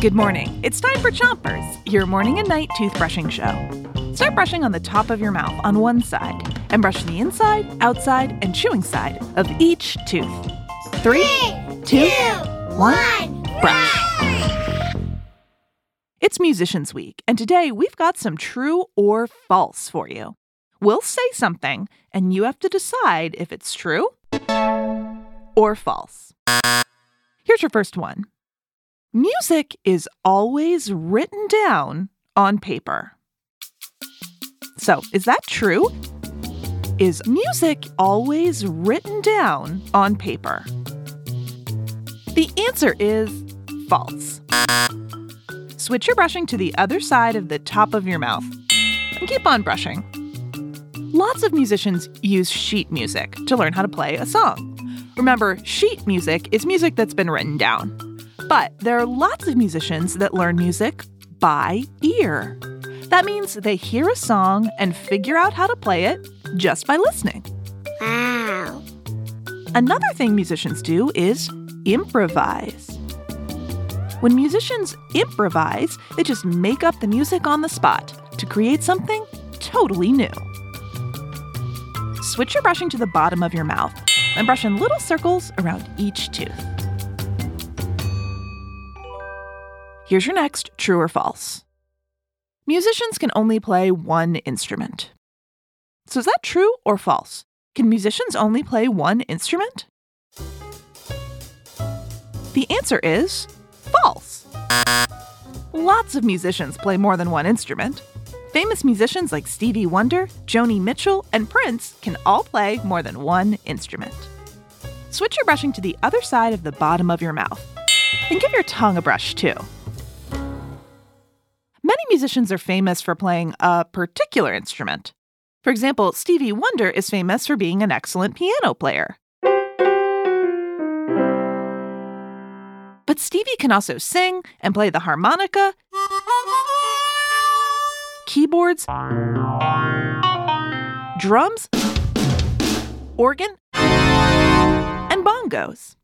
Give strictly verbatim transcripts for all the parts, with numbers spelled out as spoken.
Good morning. It's time for Chompers, your morning and night toothbrushing show. Start brushing on the top of your mouth on one side, and brush the inside, outside, and chewing side of each tooth. Three, two, one, brush. It's Musicians Week, and today we've got some true or false for you. We'll say something, and you have to decide if it's true or false. Here's your first one. Music is always written down on paper. So, is that true? Is music always written down on paper? The answer is false. Switch your brushing to the other side of the top of your mouth and keep on brushing. Lots of musicians use sheet music to learn how to play a song. Remember, sheet music is music that's been written down. But there are lots of musicians that learn music by ear. That means they hear a song and figure out how to play it just by listening. Wow. Another thing musicians do is improvise. When musicians improvise, they just make up the music on the spot to create something totally new. Switch your brushing to the bottom of your mouth and brush in little circles around each tooth. Here's your next true or false. Musicians can only play one instrument. So is that true or false? Can musicians only play one instrument? The answer is false. Lots of musicians play more than one instrument. Famous musicians like Stevie Wonder, Joni Mitchell, and Prince can all play more than one instrument. Switch your brushing to the other side of the bottom of your mouth. And give your tongue a brush, too. Many musicians are famous for playing a particular instrument. For example, Stevie Wonder is famous for being an excellent piano player. But Stevie can also sing and play the harmonica, keyboards, drums, organ, and bongos.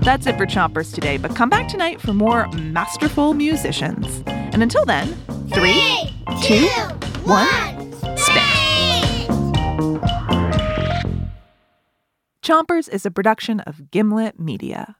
That's it for Chompers today, but come back tonight for more masterful musicians. And until then, three, three two, one, spit! Chompers is a production of Gimlet Media.